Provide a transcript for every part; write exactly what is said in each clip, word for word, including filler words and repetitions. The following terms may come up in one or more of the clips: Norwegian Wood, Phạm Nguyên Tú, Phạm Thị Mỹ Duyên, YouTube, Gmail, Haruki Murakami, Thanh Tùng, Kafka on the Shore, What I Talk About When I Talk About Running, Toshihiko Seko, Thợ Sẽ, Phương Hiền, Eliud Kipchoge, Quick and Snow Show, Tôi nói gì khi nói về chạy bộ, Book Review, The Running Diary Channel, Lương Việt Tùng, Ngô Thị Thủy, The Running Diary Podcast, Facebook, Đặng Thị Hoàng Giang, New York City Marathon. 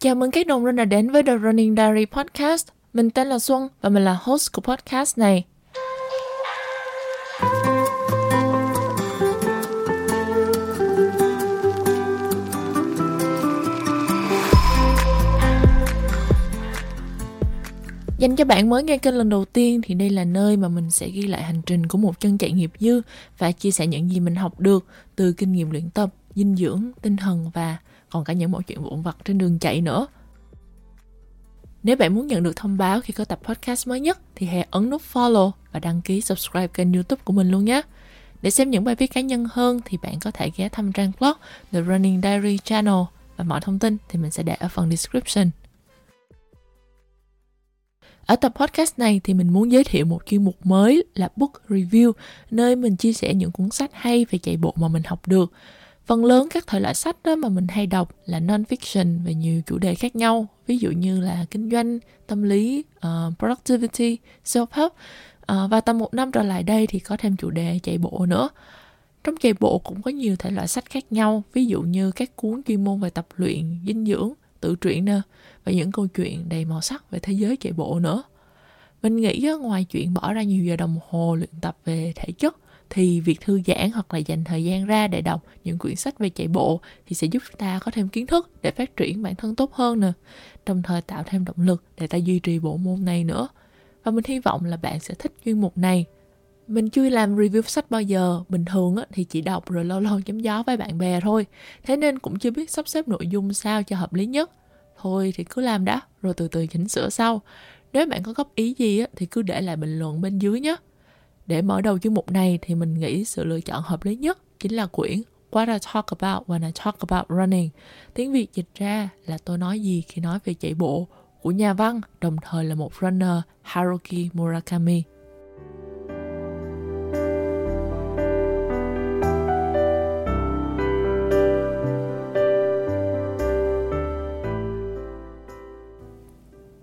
Chào mừng các đồng runner đến với The Running Diary Podcast. Mình tên là Xuân và mình là host của podcast này. Dành cho bạn mới nghe kênh lần đầu tiên thì đây là nơi mà mình sẽ ghi lại hành trình của một chân chạy nghiệp dư và chia sẻ những gì mình học được từ kinh nghiệm luyện tập, dinh dưỡng, tinh thần và còn cả những mọi chuyện vụn vặt trên đường chạy nữa. Nếu bạn muốn nhận được thông báo khi có tập podcast mới nhất thì hãy ấn nút follow và đăng ký subscribe kênh YouTube của mình luôn nhé. Để xem những bài viết cá nhân hơn thì bạn có thể ghé thăm trang blog The Running Diary Channel và mọi thông tin thì mình sẽ để ở phần description. Ở tập podcast này thì mình muốn giới thiệu một chuyên mục mới là Book Review, nơi mình chia sẻ những cuốn sách hay về chạy bộ mà mình học được. Phần lớn các thể loại sách đó mà mình hay đọc là non-fiction về nhiều chủ đề khác nhau, ví dụ như là kinh doanh, tâm lý, uh, productivity, self-help. Uh, và tầm một năm trở lại đây thì có thêm chủ đề chạy bộ nữa. Trong chạy bộ cũng có nhiều thể loại sách khác nhau, ví dụ như các cuốn chuyên môn về tập luyện, dinh dưỡng, tự truyện nè, và những câu chuyện đầy màu sắc về thế giới chạy bộ nữa. Mình nghĩ ngoài chuyện bỏ ra nhiều giờ đồng hồ luyện tập về thể chất, thì việc thư giãn hoặc là dành thời gian ra để đọc những quyển sách về chạy bộ thì sẽ giúp ta có thêm kiến thức để phát triển bản thân tốt hơn nè, đồng thời tạo thêm động lực để ta duy trì bộ môn này nữa. Và mình hy vọng là bạn sẽ thích chuyên mục này. Mình chưa làm review sách bao giờ, bình thường thì chỉ đọc rồi lâu lâu chấm gió với bạn bè thôi, thế nên cũng chưa biết sắp xếp nội dung sao cho hợp lý nhất. Thôi thì cứ làm đã, rồi từ từ chỉnh sửa sau. Nếu bạn có góp ý gì thì cứ để lại bình luận bên dưới nhé. Để mở đầu chuyên mục này thì mình nghĩ sự lựa chọn hợp lý nhất chính là quyển What I Talk About When I Talk About Running, tiếng Việt dịch ra là Tôi Nói Gì Khi Nói Về Chạy Bộ, của nhà văn đồng thời là một runner Haruki Murakami.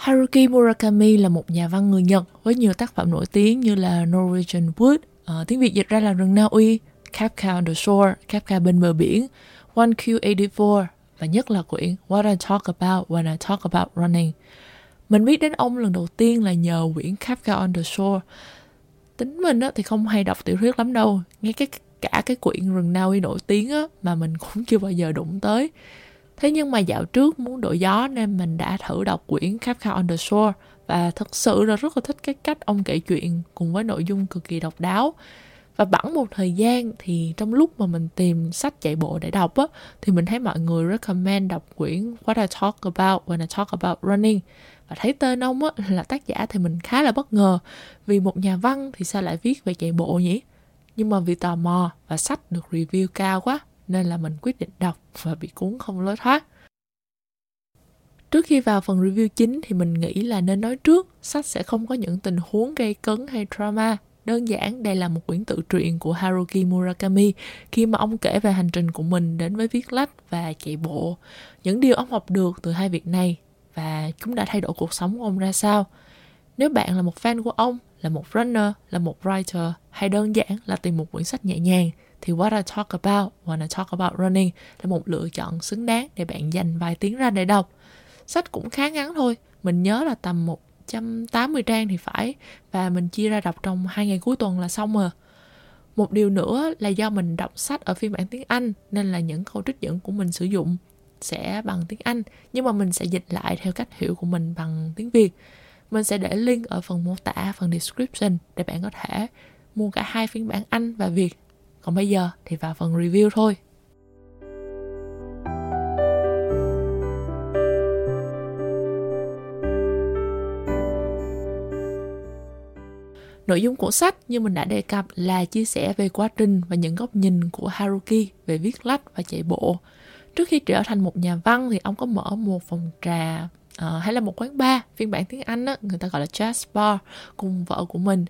Haruki Murakami là một nhà văn người Nhật với nhiều tác phẩm nổi tiếng như là Norwegian Wood, uh, tiếng Việt dịch ra là Rừng Na Uy, Kafka on the Shore, Kafka bên bờ biển, một Q tám mươi bốn và nhất là quyển What I Talk About When I Talk About Running. Mình biết đến ông lần đầu tiên là nhờ quyển Kafka on the Shore. Tính mình á, thì không hay đọc tiểu thuyết lắm đâu, ngay cái, cả cái quyển Rừng Na Uy nổi tiếng á, mà mình cũng chưa bao giờ đụng tới. Thế nhưng mà dạo trước muốn đổi gió nên mình đã thử đọc quyển Kafka on the Shore và thật sự là rất là thích cái cách ông kể chuyện cùng với nội dung cực kỳ độc đáo. Và bẵng một thời gian thì trong lúc mà mình tìm sách chạy bộ để đọc á, thì mình thấy mọi người recommend đọc quyển What I Talk About When I Talk About Running. Và thấy tên ông á, là tác giả thì mình khá là bất ngờ, vì một nhà văn thì sao lại viết về chạy bộ nhỉ? Nhưng mà vì tò mò và sách được review cao quá nên là mình quyết định đọc và bị cuốn không lối thoát. Trước khi vào phần review chính thì mình nghĩ là nên nói trước, sách sẽ không có những tình huống gây cấn hay drama. Đơn giản, đây là một quyển tự truyện của Haruki Murakami khi mà ông kể về hành trình của mình đến với viết lách và chạy bộ, những điều ông học được từ hai việc này và chúng đã thay đổi cuộc sống của ông ra sao. Nếu bạn là một fan của ông, là một runner, là một writer hay đơn giản là tìm một quyển sách nhẹ nhàng, thì What I Talk About When I Talk About Running là một lựa chọn xứng đáng để bạn dành vài tiếng ra để đọc. Sách cũng khá ngắn thôi, mình nhớ là tầm một trăm tám mươi trang thì phải, và mình chia ra đọc trong hai ngày cuối tuần là xong rồi. Một điều nữa là do mình đọc sách ở phiên bản tiếng Anh nên là những câu trích dẫn của mình sử dụng sẽ bằng tiếng Anh, nhưng mà mình sẽ dịch lại theo cách hiểu của mình bằng tiếng Việt. Mình sẽ để link ở phần mô tả, phần description để bạn có thể mua cả hai phiên bản Anh và Việt. Còn bây giờ thì vào phần review thôi. Nội dung của sách như mình đã đề cập là chia sẻ về quá trình và những góc nhìn của Haruki về viết lách và chạy bộ. Trước khi trở thành một nhà văn thì ông có mở một phòng trà uh, hay là một quán bar, phiên bản tiếng Anh đó, người ta gọi là jazz bar, cùng vợ của mình.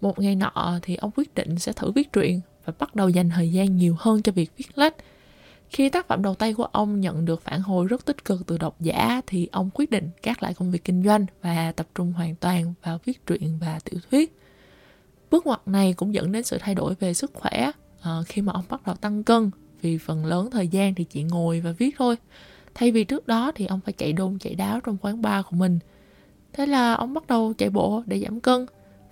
Một ngày nọ thì ông quyết định sẽ thử viết truyện và bắt đầu dành thời gian nhiều hơn cho việc viết lách. Khi tác phẩm đầu tay của ông nhận được phản hồi rất tích cực từ độc giả thì ông quyết định gác lại công việc kinh doanh và tập trung hoàn toàn vào viết truyện và tiểu thuyết. Bước ngoặt này cũng dẫn đến sự thay đổi về sức khỏe à, khi mà ông bắt đầu tăng cân, vì phần lớn thời gian thì chỉ ngồi và viết thôi. Thay vì trước đó thì ông phải chạy đôn chạy đáo trong quán bar của mình. Thế là ông bắt đầu chạy bộ để giảm cân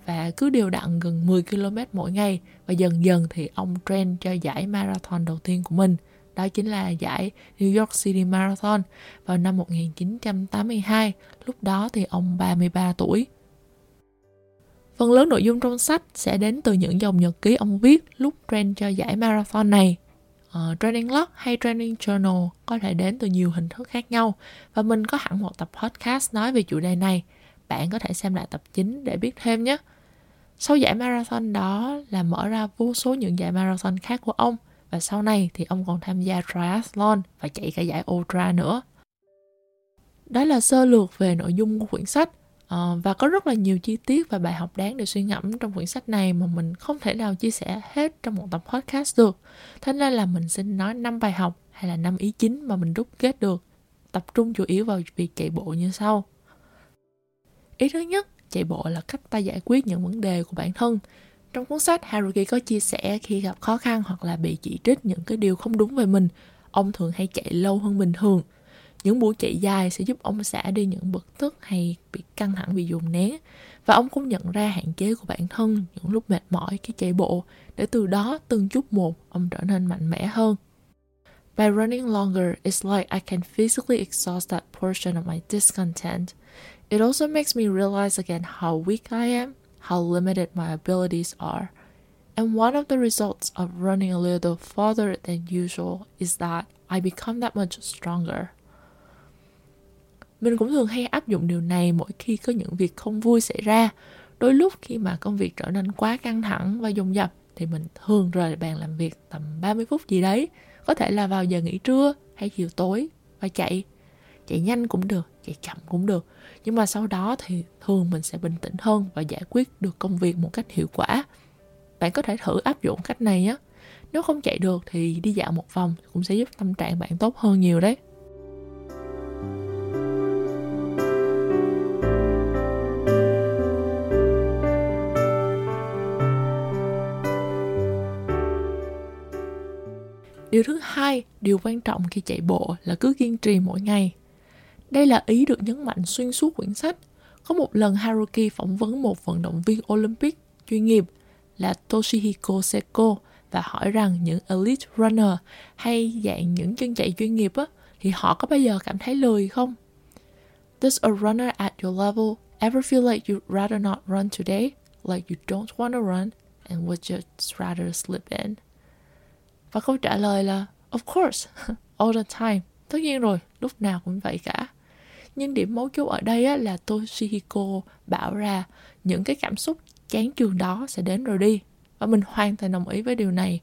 và cứ đều đặn gần mười ki lô mét mỗi ngày, và dần dần thì ông train cho giải marathon đầu tiên của mình. Đó chính là giải New York City Marathon vào năm một nghìn chín trăm tám mươi hai, lúc đó thì ông ba mươi ba tuổi. Phần lớn nội dung trong sách sẽ đến từ những dòng nhật ký ông viết lúc train cho giải marathon này. Uh, training log hay training journal có thể đến từ nhiều hình thức khác nhau, và mình có hẳn một tập podcast nói về chủ đề này. Bạn có thể xem lại tập chính để biết thêm nhé. Sau giải marathon đó là mở ra vô số những giải marathon khác của ông, và sau này thì ông còn tham gia triathlon và chạy cả giải ultra nữa. Đó là sơ lược về nội dung của quyển sách. Uh, và có rất là nhiều chi tiết và bài học đáng để suy ngẫm trong quyển sách này mà mình không thể nào chia sẻ hết trong một tập podcast được. Thế nên là mình xin nói năm bài học hay là năm ý chính mà mình rút kết được, tập trung chủ yếu vào việc chạy bộ như sau. Ý thứ nhất, chạy bộ là cách ta giải quyết những vấn đề của bản thân. Trong cuốn sách, Haruki có chia sẻ khi gặp khó khăn hoặc là bị chỉ trích những cái điều không đúng về mình, ông thường hay chạy lâu hơn bình thường. Những buổi chạy dài sẽ giúp ông xả đi những bực tức hay bị căng thẳng bị dồn nén. Và ông cũng nhận ra hạn chế của bản thân những lúc mệt mỏi khi chạy bộ, để từ đó từng chút một ông trở nên mạnh mẽ hơn. By running longer, it's like I can physically exhaust that portion of my discontent. It also makes me realize again how weak I am, how limited my abilities are. And one of the results of running a little farther than usual is that I become that much stronger. Mình cũng thường hay áp dụng điều này mỗi khi có những việc không vui xảy ra. Đôi lúc khi mà công việc trở nên quá căng thẳng và dồn dập thì mình thường rời bàn làm việc tầm ba mươi phút gì đấy, có thể là vào giờ nghỉ trưa hay chiều tối, và chạy. Chạy nhanh cũng được, chạy chậm cũng được. Nhưng mà sau đó thì thường mình sẽ bình tĩnh hơn và giải quyết được công việc một cách hiệu quả. Bạn có thể thử áp dụng cách này nhé. Nếu không chạy được thì đi dạo một vòng cũng sẽ giúp tâm trạng bạn tốt hơn nhiều đấy. Điều thứ hai, điều quan trọng khi chạy bộ là cứ kiên trì mỗi ngày. Đây là ý được nhấn mạnh xuyên suốt quyển sách. Có một lần Haruki phỏng vấn một vận động viên Olympic chuyên nghiệp là Toshihiko Seko và hỏi rằng những elite runner hay dạng những chân chạy chuyên nghiệp á, thì họ có bao giờ cảm thấy lười không? Does a runner at your level ever feel like you'd rather not run today, like you don't want to run and would just rather slip in? Và câu trả lời là of course, all the time. Tất nhiên rồi, lúc nào cũng vậy cả. Nhưng điểm mấu chốt ở đây á, là Toshihiko bảo ra những cái cảm xúc chán chường đó sẽ đến rồi đi. Và mình hoàn toàn đồng ý với điều này.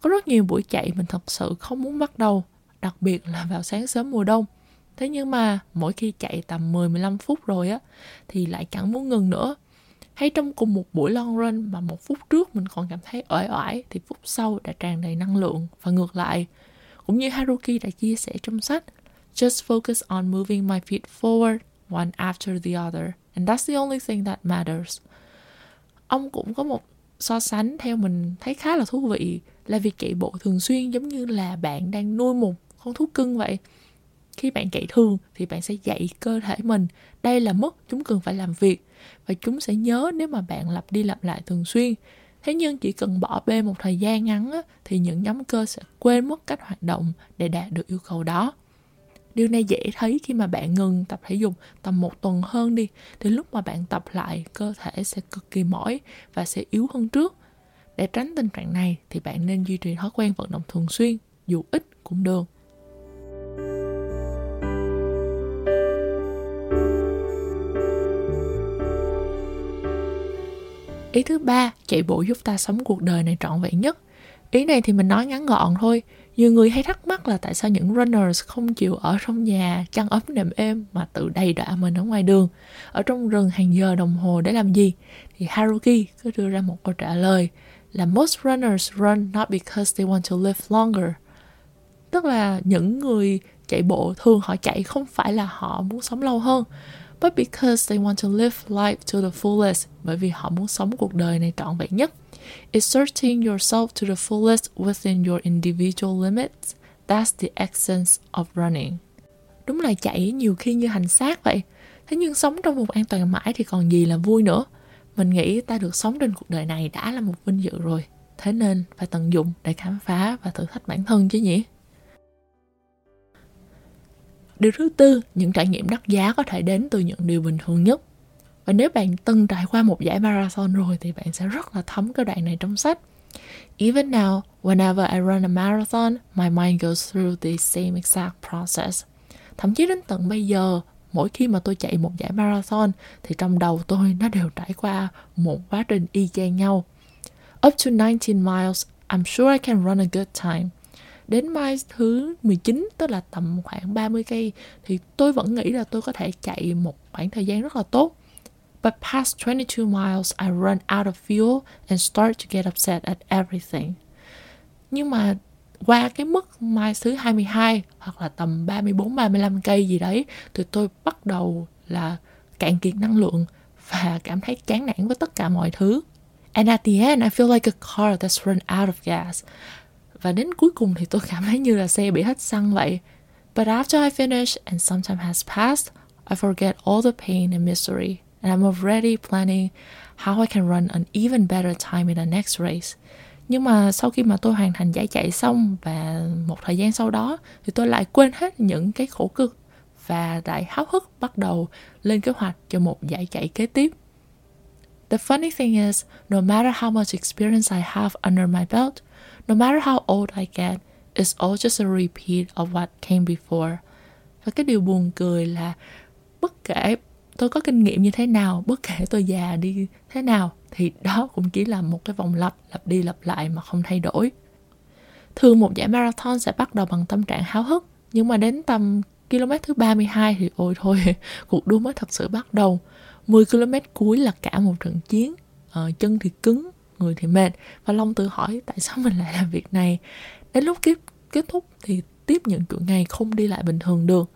Có rất nhiều buổi chạy mình thật sự không muốn bắt đầu, đặc biệt là vào sáng sớm mùa đông. Thế nhưng mà mỗi khi chạy tầm mười đến mười lăm phút rồi á, thì lại chẳng muốn ngừng nữa. Hay trong cùng một buổi long run mà một phút trước mình còn cảm thấy uể oải thì phút sau đã tràn đầy năng lượng, và ngược lại. Cũng như Haruki đã chia sẻ trong sách, just focus on moving my feet forward one after the other and that's the only thing that matters. Ông cũng có một so sánh theo mình thấy khá là thú vị là việc chạy bộ thường xuyên giống như là bạn đang nuôi một con thú cưng vậy. Khi bạn chạy thường thì bạn sẽ dạy cơ thể mình đây là mức chúng cần phải làm việc, và chúng sẽ nhớ nếu mà bạn lặp đi lặp lại thường xuyên. Thế nhưng chỉ cần bỏ bê một thời gian ngắn á, thì những nhóm cơ sẽ quên mất cách hoạt động để đạt được yêu cầu đó. Điều này dễ thấy khi mà bạn ngừng tập thể dục tầm một tuần hơn đi, thì lúc mà bạn tập lại cơ thể sẽ cực kỳ mỏi và sẽ yếu hơn trước. Để tránh tình trạng này thì bạn nên duy trì thói quen vận động thường xuyên, dù ít cũng được. Ý thứ ba, chạy bộ giúp ta sống cuộc đời này trọn vẹn nhất. Ý này thì mình nói ngắn gọn thôi. Nhiều người hay thắc mắc là tại sao những runners không chịu ở trong nhà chăn ấm nệm êm mà tự đầy đọa mình ở ngoài đường, ở trong rừng hàng giờ đồng hồ để làm gì? Thì Haruki cứ đưa ra một câu trả lời là most runners run not because they want to live longer. Tức là những người chạy bộ thường họ chạy không phải là họ muốn sống lâu hơn, but because they want to live life to the fullest, bởi vì họ muốn sống cuộc đời này trọn vẹn nhất. It's searching yourself to the fullest within your individual limits. That's the essence of running. Đúng là chạy nhiều khi như hành xác vậy. Thế nhưng sống trong vùng an toàn mãi thì còn gì là vui nữa. Mình nghĩ ta được sống trên cuộc đời này đã là một vinh dự rồi. Thế nên phải tận dụng để khám phá và thử thách bản thân chứ nhỉ. Điều thứ tư, những trải nghiệm đắt giá có thể đến từ những điều bình thường nhất. Và nếu bạn từng trải qua một giải marathon rồi thì bạn sẽ rất là thấm cái đoạn này trong sách. Even now, whenever I run a marathon, my mind goes through the same exact process. Thậm chí đến tận bây giờ, mỗi khi mà tôi chạy một giải marathon thì trong đầu tôi nó đều trải qua một quá trình y chang nhau. Up to nineteen miles, I'm sure I can run a good time. Đến mile thứ mười chín, tức là tầm khoảng ba mươi cây, thì tôi vẫn nghĩ là tôi có thể chạy một khoảng thời gian rất là tốt. But past twenty-two miles, I run out of fuel and start to get upset at everything. Nhưng mà qua cái mức mile thứ hai mươi hai hoặc là tầm ba mươi bốn, ba mươi lăm cây gì đấy thì tôi bắt đầu là cạn kiệt năng lượng và cảm thấy chán nản với tất cả mọi thứ. And at the end, I feel like a car that's run out of gas. Và đến cuối cùng thì tôi cảm thấy như là xe bị hết xăng vậy. But after I finish and some time has passed, I forget all the pain and misery. And I'm already planning how I can run an even better time in the next race. Nhưng mà sau khi mà tôi hoàn thành giải chạy xong và một thời gian sau đó thì tôi lại quên hết những cái khổ cực và lại háo hức bắt đầu lên kế hoạch cho một giải chạy kế tiếp. The funny thing is, no matter how much experience I have under my belt, no matter how old I get, it's all just a repeat of what came before. Và cái điều buồn cười là bất kể tôi có kinh nghiệm như thế nào, bất kể tôi già đi thế nào, thì đó cũng chỉ là một cái vòng lặp, lặp đi lặp lại mà không thay đổi. Thường một giải marathon sẽ bắt đầu bằng tâm trạng háo hức, nhưng mà đến tầm km thứ ba mươi hai thì ôi thôi, cuộc đua mới thật sự bắt đầu. mười ki lô mét cuối là cả một trận chiến, ờ, chân thì cứng, người thì mệt, và Long tự hỏi tại sao mình lại làm việc này. Đến lúc kết, kết thúc thì tiếp những chuỗi ngày không đi lại bình thường được.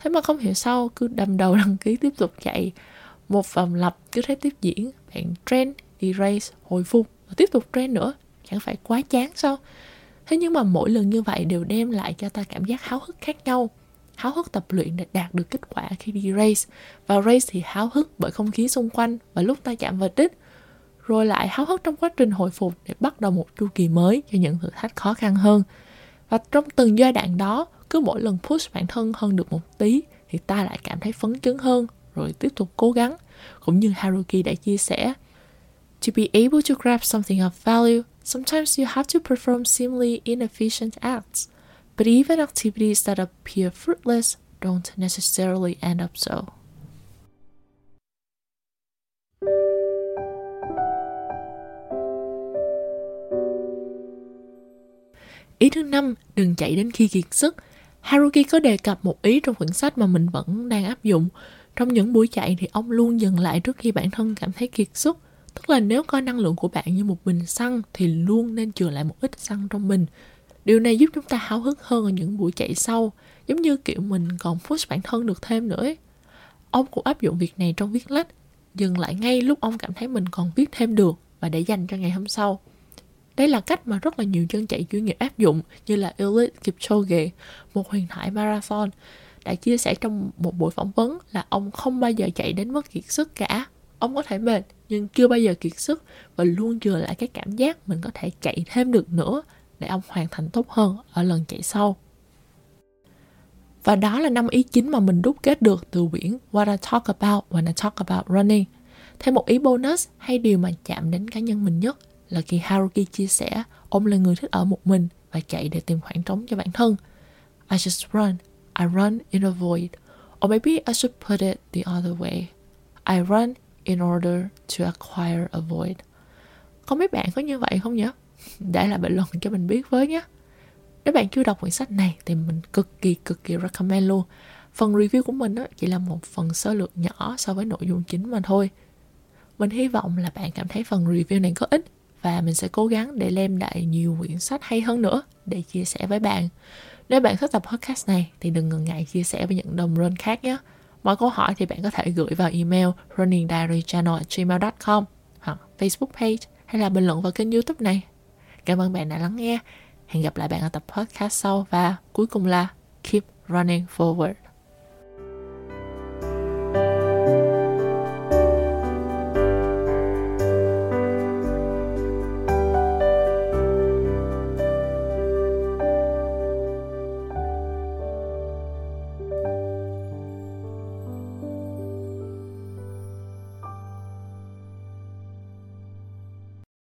Thế mà không hiểu sao, cứ đâm đầu đăng ký tiếp tục chạy. Một vòng lặp cứ thế tiếp diễn, bạn train, đi race, hồi phục, và tiếp tục train nữa. Chẳng phải quá chán sao? Thế nhưng mà mỗi lần như vậy đều đem lại cho ta cảm giác háo hức khác nhau. Háo hức tập luyện để đạt được kết quả khi đi race. Vào race thì háo hức bởi không khí xung quanh và lúc ta chạm vào đích. Rồi lại háo hức trong quá trình hồi phục để bắt đầu một chu kỳ mới cho những thử thách khó khăn hơn. Và trong từng giai đoạn đó, cứ mỗi lần push bản thân hơn được một tí thì ta lại cảm thấy phấn chấn hơn, rồi tiếp tục cố gắng. Cũng như Haruki đã chia sẻ, to be able to grab something of value, sometimes you have to perform seemingly inefficient acts. But even activities that appear fruitless don't necessarily end up so. Ý thứ năm, đừng chạy đến khi kiệt sức. Haruki có đề cập một ý trong quyển sách mà mình vẫn đang áp dụng. Trong những buổi chạy thì ông luôn dừng lại trước khi bản thân cảm thấy kiệt sức. Tức là nếu coi năng lượng của bạn như một bình xăng thì luôn nên chừa lại một ít xăng trong mình. Điều này giúp chúng ta háo hức hơn ở những buổi chạy sau, giống như kiểu mình còn push bản thân được thêm nữa ấy. Ông cũng áp dụng việc này trong viết lách, dừng lại ngay lúc ông cảm thấy mình còn viết thêm được và để dành cho ngày hôm sau. Đây là cách mà rất là nhiều chân chạy chuyên nghiệp áp dụng, như là Eliud Kipchoge, một huyền thoại marathon, đã chia sẻ trong một buổi phỏng vấn là ông không bao giờ chạy đến mức kiệt sức cả. Ông có thể mệt nhưng chưa bao giờ kiệt sức và luôn chừa lại cái cảm giác mình có thể chạy thêm được nữa để ông hoàn thành tốt hơn ở lần chạy sau. Và đó là năm ý chính mà mình đúc kết được từ quyển What I Talk About When I Talk About Running. Thêm một ý bonus hay điều mà chạm đến cá nhân mình nhất là khi Haruki chia sẻ ông là người thích ở một mình và chạy để tìm khoảng trống cho bản thân. I just run, I run in a void. Or maybe I should put it the other way. I run in order to acquire a void. Có mấy bạn có như vậy không nhỉ? Để lại bình luận cho mình biết với nhé. Nếu bạn chưa đọc quyển sách này thì mình cực kỳ cực kỳ recommend luôn. Phần review của mình chỉ là một phần sơ lược nhỏ so với nội dung chính mà thôi. Mình hy vọng là bạn cảm thấy phần review này có ích và mình sẽ cố gắng để đem lại nhiều quyển sách hay hơn nữa để chia sẻ với bạn. Nếu bạn thích tập podcast này thì đừng ngần ngại chia sẻ với những đồng run khác nhé. Mọi câu hỏi thì bạn có thể gửi vào email running diary channel at gmail dot com hoặc Facebook page hay là bình luận vào kênh YouTube này. Cảm ơn bạn đã lắng nghe. Hẹn gặp lại bạn ở tập podcast sau và cuối cùng là Keep Running Forward.